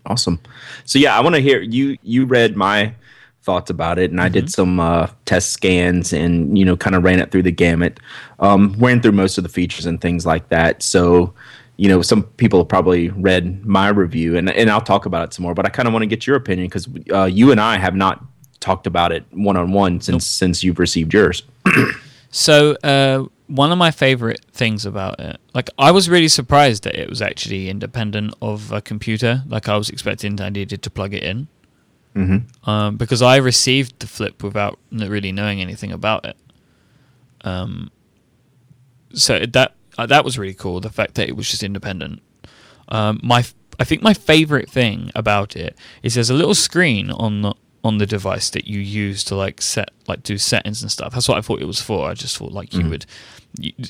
Awesome. So, yeah, I want to hear you read my thoughts about it, and I did some test scans and, you know, kind of ran it through the gamut, ran through most of the features and things like that. So, you know, some people have probably read my review, and I'll talk about it some more, but I kind of want to get your opinion because you and I have not talked about it one-on-one since you've received yours. So one of my favorite things about it, like, I was really surprised that it was actually independent of a computer. Like, I was expecting I needed to plug it in. Mm-hmm. Because I received the Flip without really knowing anything about it. So that was really cool, the fact that it was just independent. I think my favorite thing about it is there's a little screen on the device that you use to do settings and stuff. That's what I thought it was for. I just thought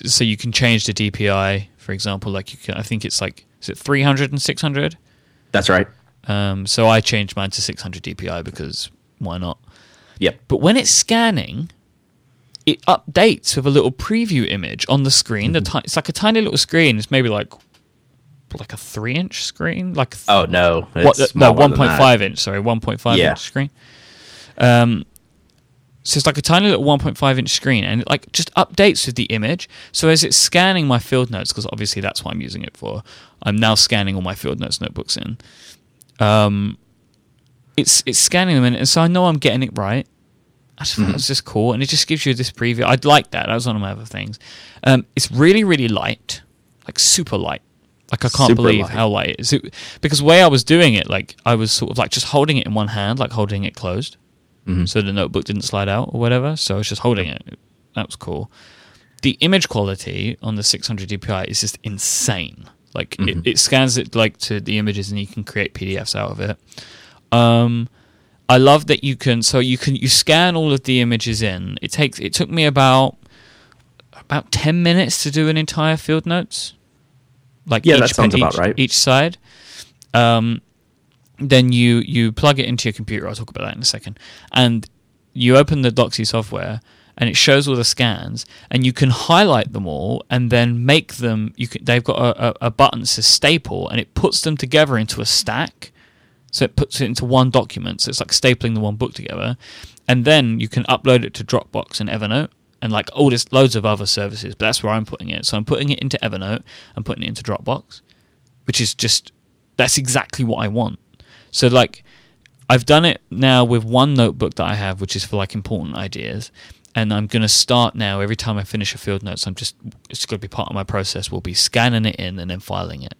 so you can change the DPI, for example. Like, you can, I think it's like, is it 300 and 600? That's right. So I changed mine to 600 DPI because why not? Yep. But when it's scanning, it updates with a little preview image on the screen. Mm-hmm. It's like a tiny little screen. It's maybe like a 3-inch screen. Like oh no, it's no 1.5-inch. Sorry, 1.5 inch screen. So it's like a tiny little 1.5-inch screen, and it like just updates with the image. So as it's scanning my Field Notes, because obviously that's what I'm using it for. I'm now scanning all my Field Notes notebooks in. It's scanning them, and so I know I'm getting it right. I just thought that's just cool, and it just gives you this preview. I'd like that. That was one of my other things. It's really, really light, like super light. Like, I can't believe how light it is. Because the way I was doing it, like, I was sort of like just holding it in one hand, like holding it closed, so the notebook didn't slide out or whatever. So I was just holding it. That was cool. The image quality on the 600 DPI is just insane. Like, it scans it like to the images, and you can create PDFs out of it. I love that you can. So you scan all of the images in. It took me about 10 minutes to do an entire Field Notes. Like, yeah, that sounds about right. Each side. Then you plug it into your computer. I'll talk about that in a second. And you open the Doxie software, and it shows all the scans, and you can highlight them all, and then make them. They've got a button that says staple, and it puts them together into a stack. So it puts it into one document. So it's like stapling the one book together, and then you can upload it to Dropbox and Evernote, and like all this loads of other services. But that's where I'm putting it. So I'm putting it into Evernote and putting it into Dropbox, which is just that's exactly what I want. So like I've done it now with one notebook that I have, which is for like important ideas. And I'm going to start now. Every time I finish a Field Notes, it's going to be part of my process. We'll be scanning it in and then filing it.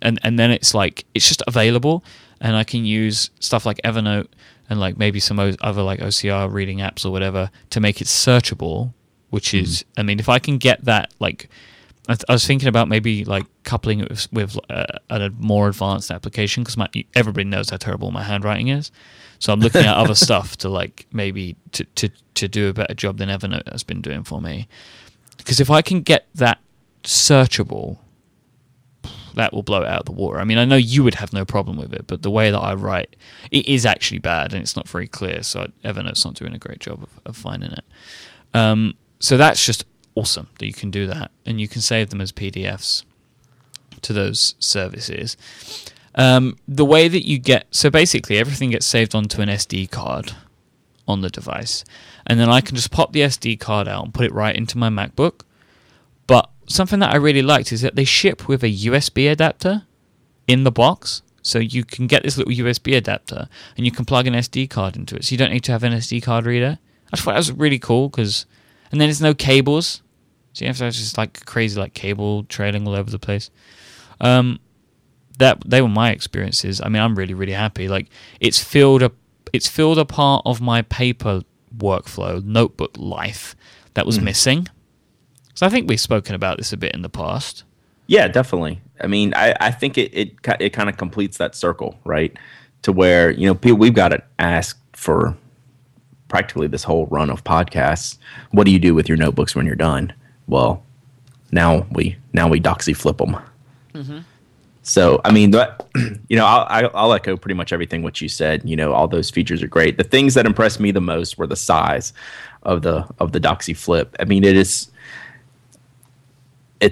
And then it's like, it's just available. And I can use stuff like Evernote and like maybe some other like OCR reading apps or whatever to make it searchable, which is, I mean, if I can get that, like, I was thinking about maybe like coupling it with a more advanced application because everybody knows how terrible my handwriting is. So I'm looking at other stuff to like maybe to do a better job than Evernote has been doing for me. Because if I can get that searchable, that will blow it out of the water. I mean, I know you would have no problem with it, but the way that I write, it is actually bad and it's not very clear. So Evernote's not doing a great job of finding it. So that's just awesome that you can do that, and you can save them as PDFs to those services. The way that you get, so basically everything gets saved onto an SD card on the device, and then I can just pop the SD card out and put it right into my MacBook. But something that I really liked is that they ship with a USB adapter in the box, So you can get this little USB adapter and you can plug an SD card into it. So you don't need to have an SD card reader. I thought that was really cool because... And then there's no cables. So you have to have just like crazy like cable trailing all over the place. They were my experiences. I mean, I'm really, really happy. Like it's filled a part of my paper workflow, notebook life that was missing. So I think we've spoken about this a bit in the past. Yeah, definitely. I mean, I think it kind of completes that circle, right? To where, you know, people, we've got to ask for practically this whole run of podcasts. What do you do with your notebooks when you're done? Well, now we Doxie Flip them. Mm-hmm. So, I mean, you know, I'll echo pretty much everything what you said. You know, all those features are great. The things that impressed me the most were the size of the Doxie Flip. I mean, it's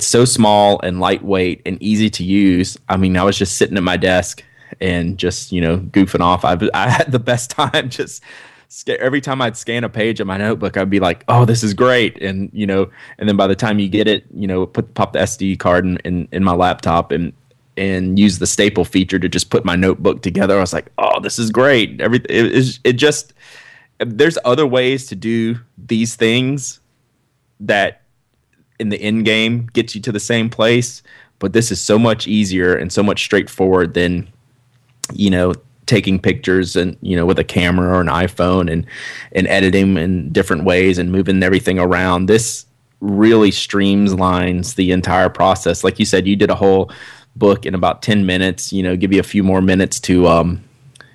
so small and lightweight and easy to use. I mean, I was just sitting at my desk and just, you know, goofing off. I had the best time. Just every time I'd scan a page of my notebook, I'd be like, "Oh, this is great!" And you know, and then by the time you get it, you know, pop the SD card in my laptop and use the staple feature to just put my notebook together. I was like, "Oh, this is great!" There's other ways to do these things that, in the end game, gets you to the same place, but this is so much easier and so much straightforward than, you know, taking pictures and, you know, with a camera or an iPhone and editing them in different ways and moving everything around. This really streamlines the entire process. Like you said, you did a whole book in about 10 minutes. You know, give you a few more minutes to,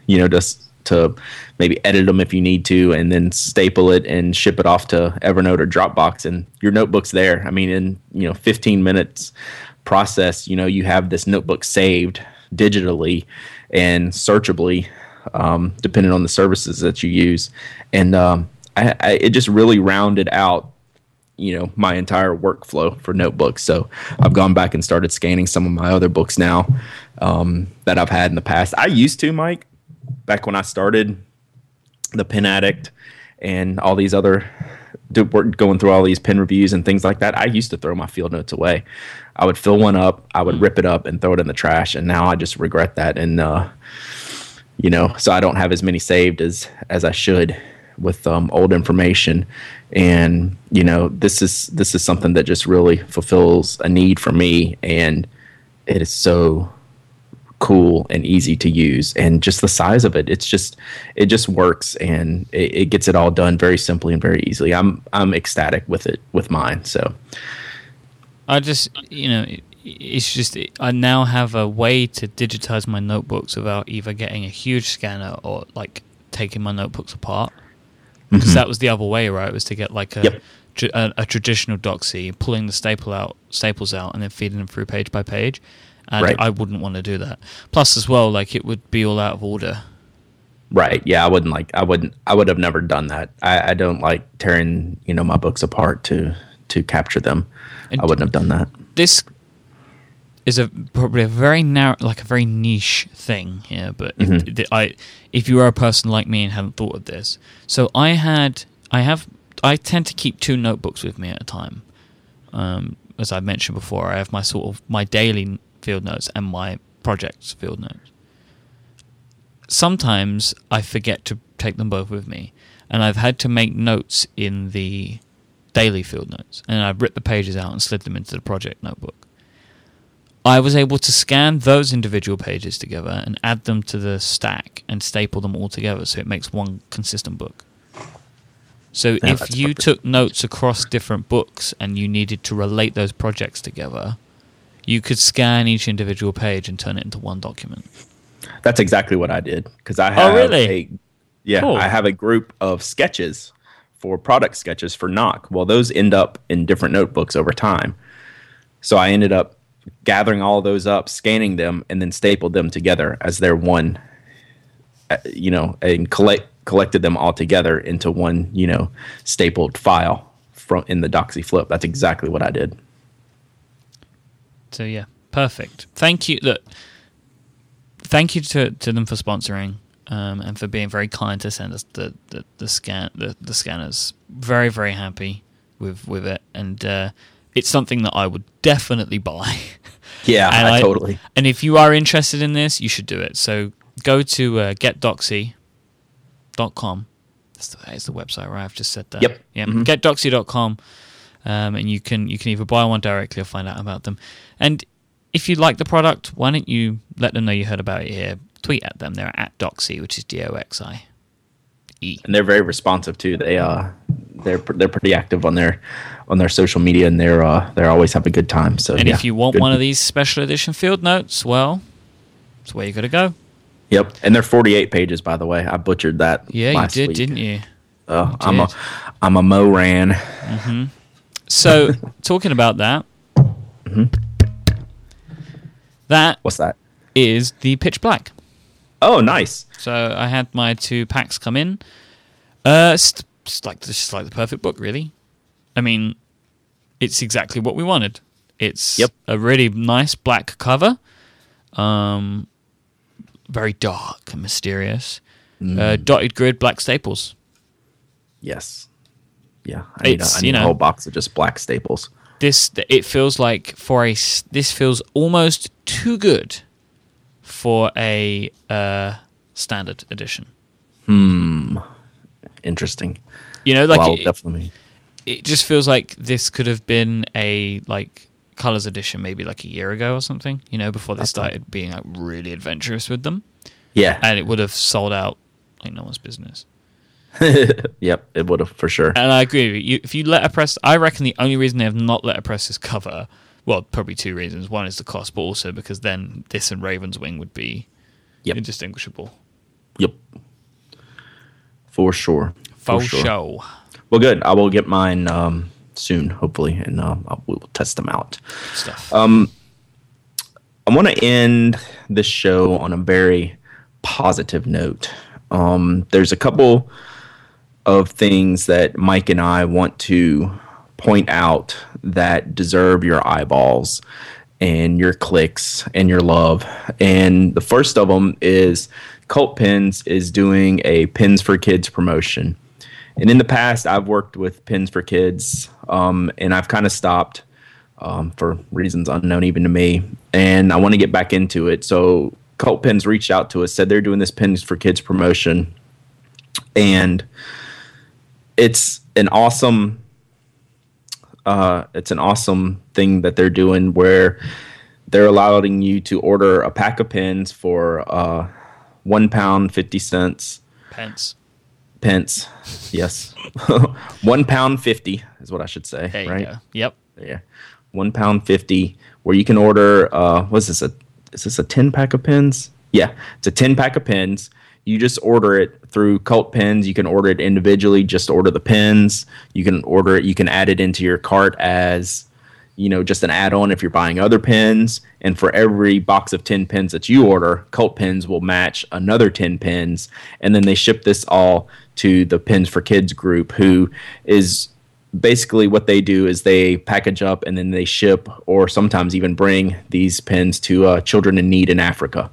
you know, just to maybe edit them if you need to, and then staple it and ship it off to Evernote or Dropbox, and your notebook's there. I mean, in, you know, 15 minutes process, you know, you have this notebook saved digitally and searchably, depending on the services that you use. And it just really rounded out, you know, my entire workflow for notebooks. So I've gone back and started scanning some of my other books now that I've had in the past. I used to, Mike, back when I started The Pen Addict and all these other going through all these pen reviews and things like that, I used to throw my Field Notes away. I would fill one up, I would rip it up and throw it in the trash, and now I just regret that. And you know, so I don't have as many saved as I should with old information. And you know, this is something that just really fulfills a need for me, and it is so cool and easy to use, and just the size of it just works, and it gets it all done very simply and very easily. I'm ecstatic with mine. So I just, you know, I now have a way to digitize my notebooks without either getting a huge scanner or like taking my notebooks apart, because that was the other way, right? Was to get like a traditional Doxie, pulling the staples out and then feeding them through page by page. And right. I wouldn't want to do that. Plus, as well, like, it would be all out of order. Right. Yeah, I would have never done that. I don't like tearing, you know, my books apart to capture them. And I wouldn't have done that. This is probably a very narrow, like a very niche thing here. But if you are a person like me and haven't thought of this, so I tend to keep two notebooks with me at a time. As I mentioned before, I have my sort of my daily Field Notes and my project's Field Notes. Sometimes I forget to take them both with me, and I've had to make notes in the daily Field Notes, and I've ripped the pages out and slid them into the project notebook. I was able to scan those individual pages together and add them to the stack and staple them all together, so it makes one consistent book. So if you took notes across different books and you needed to relate those projects together, you could scan each individual page and turn it into one document. That's exactly what I did, because I have I have a group of sketches for product sketches for Nock. Well, those end up in different notebooks over time. So I ended up gathering all those up, scanning them, and then stapled them together as their one, you know, and collected them all together into one, you know, stapled file from in the Doxie Flip. That's exactly what I did. So yeah, perfect. Thank you. Look, thank you to them for sponsoring and for being very kind to send us the scanners. Very, very happy with it, and it's something that I would definitely buy. Yeah, totally. And if you are interested in this, you should do it. So go to GetDoxie.com. That's the website, right? I've just said that. Yep. Yeah. Mm-hmm. GetDoxie.com. And you can either buy one directly or find out about them. And if you like the product, why don't you let them know you heard about it here? Tweet at them. They're at Doxie, which is DOXIE. And they're very responsive too. They they're pretty active on their social media, and they're always having a good time. So and if you want one of these special edition field notes, well, that's where you got to go. Yep, and they're 48 pages, by the way. I butchered that. Yeah, last you did, week. Didn't you? Oh, I'm a Moran. Mm-hmm. So, talking about that, what's that? Is the Pitch Black. Oh, nice. So, I had my two packs come in. It's like the perfect book, really. I mean, it's exactly what we wanted. It's a really nice black cover, very dark and mysterious, dotted grid black staples. Yes. Yeah, I need a whole box of just black staples. This feels almost too good for a standard edition. Interesting. You know, like it just feels like this could have been a like colors edition maybe like a year ago or something. You know, before they started being like really adventurous with them. Yeah, and it would have sold out like no one's business. Yep, it would have for sure. And I agree with you. If you letterpress, I reckon the only reason they have not letterpressed this cover, well, probably two reasons. One is the cost, but also because then this and Raven's Wing would be indistinguishable. Yep, for sure. For sure. Well, good. I will get mine soon, hopefully, and we will test them out. Good stuff. I want to end this show on a very positive note. There's a couple of things that Mike and I want to point out that deserve your eyeballs and your clicks and your love. And the first of them is Cult Pens is doing a Pens for Kids promotion. And in the past, I've worked with Pens for Kids, and I've kind of stopped for reasons unknown even to me. And I want to get back into it. So Cult Pens reached out to us, said they're doing this Pens for Kids promotion. And it's an awesome thing that they're doing where they're allowing you to order a pack of pens for £1 50 cents. Pence. Yes. £1.50 is what I should say. There right? You go. Yep. Yeah. £1.50 where you can order is this a 10-pack of pens? Yeah, it's a 10-pack of pens. You just order it through Cult Pens. You can order it individually. Just order the pens. You can order it. You can add it into your cart as, you know, just an add-on if you're buying other pens. And for every box of 10 pens that you order, Cult Pens will match another 10 pens. And then they ship this all to the Pens for Kids group, who is basically what they do is they package up and then they ship or sometimes even bring these pens to children in need in Africa.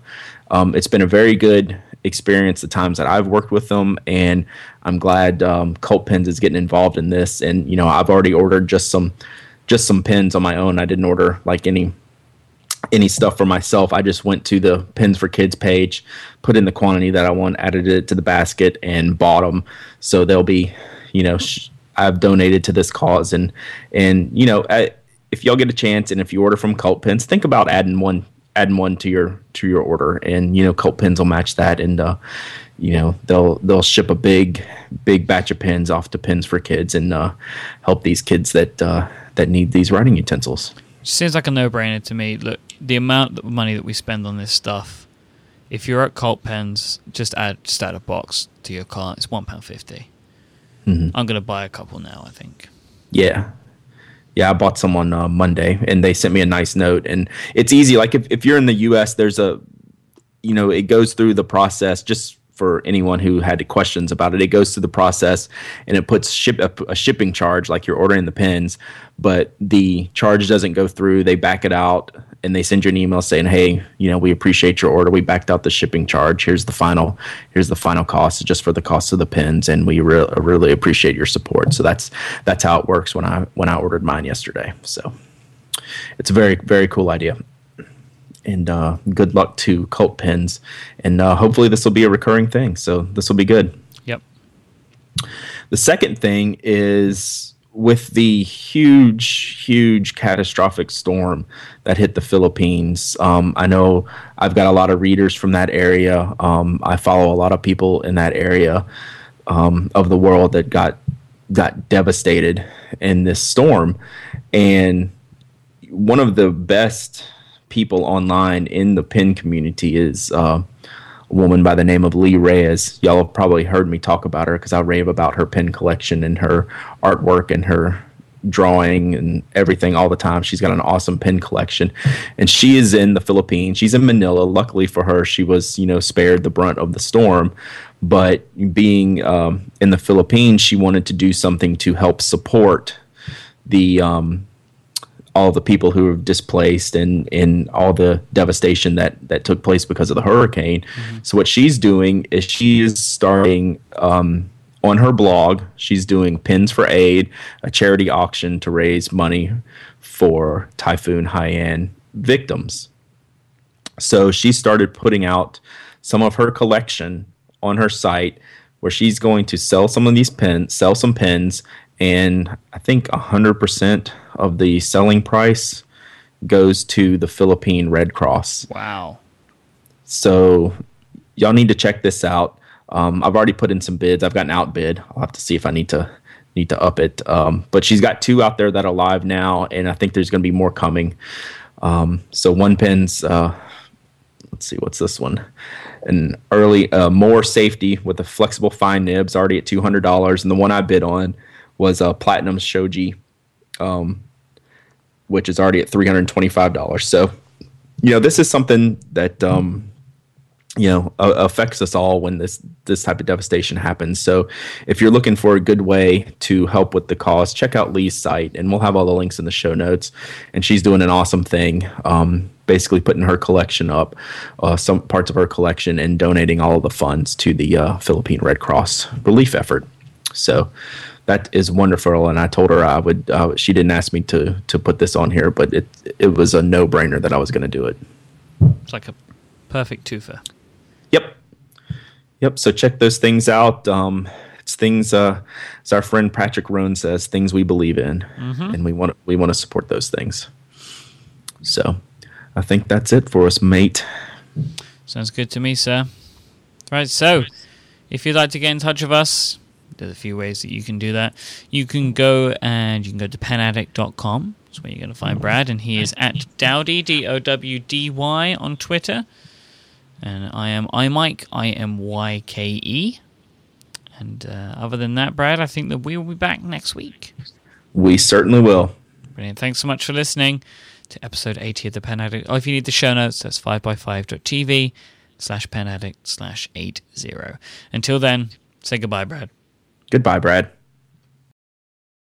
It's been a very good experience the times that I've worked with them, and I'm glad Cult Pens is getting involved in this. And, you know, I've already ordered just some pens on my own. I didn't order like any stuff for myself. I just went to the Pens for Kids page, put in the quantity that I want, added it to the basket, and bought them. So they'll be, you know, I've donated to this cause, and you know, if y'all get a chance, and if you order from Cult Pens, think about adding one to your order, and you know, Cult Pens will match that, and you know, they'll ship a big batch of pens off to Pens for Kids and help these kids that need these writing utensils. Seems like a no-brainer to me. Look, the amount of money that we spend on this stuff. If you're at Cult Pens, just add a box to your cart. It's £1.50. Mm-hmm. I'm going to buy a couple now, I think. Yeah. Yeah, I bought some on Monday, and they sent me a nice note. And it's easy. Like, if you're in the U.S., there's a, you know, it goes through the process. Just for anyone who had questions about it, it goes through the process, and it puts a shipping charge, like you're ordering the pens. But the charge doesn't go through. They back it out, and they send you an email saying, hey, you know, we appreciate your order. We backed out the shipping charge. Here's the final cost, just for the cost of the pens, and we really appreciate your support. So that's how it works when I ordered mine yesterday. So it's a very, very cool idea. and good luck to Cult Pens. And hopefully this will be a recurring thing, so this will be good. Yep. The second thing is with the huge, huge catastrophic storm that hit the Philippines. I know I've got a lot of readers from that area. I follow a lot of people in that area of the world that got devastated in this storm. And one of the best people online in the pen community is a woman by the name of Lee Reyes. Y'all have probably heard me talk about her because I rave about her pen collection and her artwork and her drawing and everything all the time. She's got an awesome pen collection, and she is in the Philippines. She's in Manila. Luckily for her, she was, spared the brunt of the storm. But being in the Philippines, she wanted to do something to help support the all the people who were displaced and all the devastation that took place because of the hurricane. Mm-hmm. So what she's doing is she is starting on her blog, she's doing Pens for Aid, a charity auction to raise money for Typhoon Haiyan victims. So she started putting out some of her collection on her site where she's going to sell some of these pens, sell some pens, and I think 100% of the selling price goes to the Philippine Red Cross. Wow. So y'all need to check this out. I've already put in some bids. I've gotten outbid. I'll have to see if I need to up it. But she's got two out there that are live now, and I think there's going to be more coming. So one pen's, let's see, what's this one? An early More Safety with a flexible fine nibs, already at $200. And the one I bid on was a Platinum Shoji, which is already at $325. So, this is something that, affects us all when this type of devastation happens. So if you're looking for a good way to help with the cause, check out Lee's site, and we'll have all the links in the show notes. And she's doing an awesome thing, basically putting her collection up, some parts of her collection, and donating all of the funds to the Philippine Red Cross relief effort. So that is wonderful, and I told her I would. She didn't ask me to put this on here, but it was a no-brainer that I was going to do it. It's like a perfect twofer. Yep. So check those things out. It's things. As our friend Patrick Roan says, things we believe in, mm-hmm. and we want to support those things. So, I think that's it for us, mate. Sounds good to me, sir. Right. So, if you'd like to get in touch with us, there's a few ways that you can do that. You can go to penaddict.com. That's where you're going to find Brad, and he is at Dowdy, DOWDY on Twitter. And I am iMike, IMYKE. And other than that, Brad, I think that we will be back next week. We certainly will. Brilliant. Thanks so much for listening to episode 80 of The Pen Addict. Oh, if you need the show notes, that's 5by5.tv/penaddict/80. Until then, say goodbye, Brad. Goodbye, Brad.